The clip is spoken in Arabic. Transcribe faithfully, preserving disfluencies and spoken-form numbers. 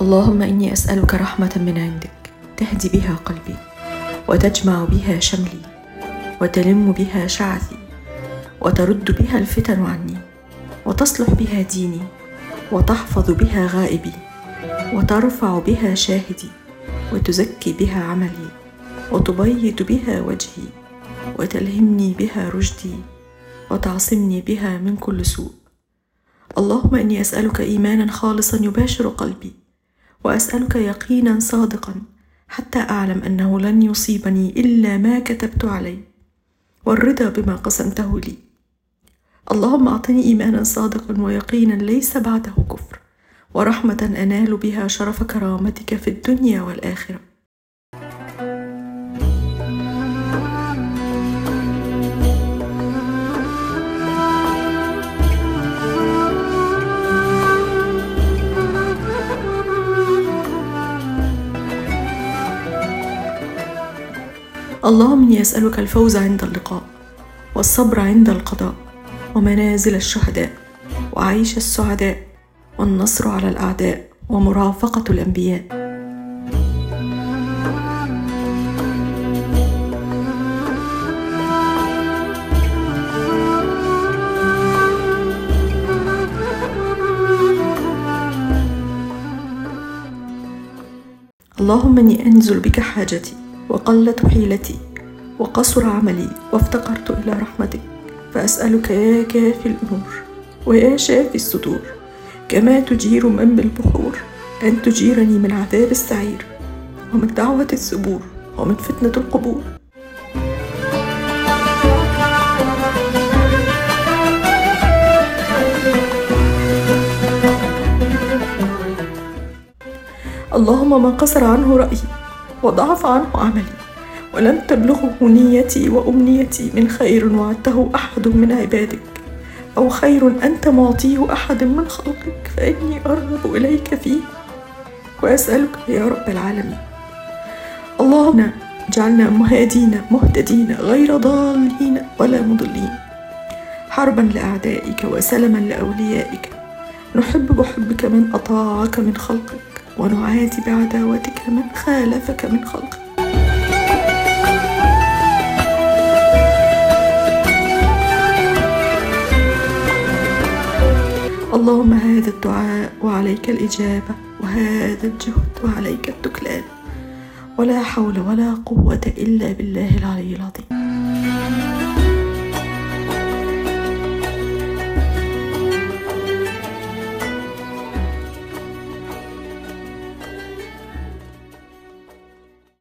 اللهم إني أسألك رحمة من عندك تهدي بها قلبي وتجمع بها شملي وتلم بها شعثي وترد بها الفتن عني وتصلح بها ديني وتحفظ بها غائبي وترفع بها شاهدي وتزكي بها عملي وتبيض بها وجهي وتلهمني بها رشدي وتعصمني بها من كل سوء. اللهم إني أسألك إيمانا خالصا يباشر قلبي، وأسألك يقينا صادقا حتى أعلم أنه لن يصيبني إلا ما كتبت عليه، والرضا بما قسمته لي. اللهم أعطني إيمانا صادقا ويقينا ليس بعده كفر، ورحمة أنال بها شرف كرامتك في الدنيا والآخرة. اللهم إني أسألك الفوز عند اللقاء والصبر عند القضاء ومنازل الشهداء وعيش السعداء والنصر على الأعداء ومرافقة الأنبياء. اللهم إني أنزل بك حاجتي وقلت حيلتي وقصر عملي وافتقرت إلى رحمتك، فأسألك يا كافي الأمور ويا شافي الصدور، كما تجير من بالبحور، أن تجيرني من عذاب السعير ومن دعوة الزبور ومن فتنة القبور. اللهم من قصر عنه رأيي وضعف عنه عملي ولم تبلغه نيتي وأمنيتي من خير وعدته أحد من عبادك أو خير أنت معطيه أحد من خلقك، فإني أرغب إليك فيه وأسألك يا رب العالمين. اللهم اجعلنا مهادين مهتدين غير ضالين ولا مضلين، حربا لأعدائك وسلما لأوليائك، نحب حبك من أطاعك من خلقك ونعادي بعداوتك من خالفك من خلقك. اللهم هذا الدعاء وعليك الإجابة، وهذا الجهد وعليك التكلان، ولا حول ولا قوة إلا بالله العلي العظيم.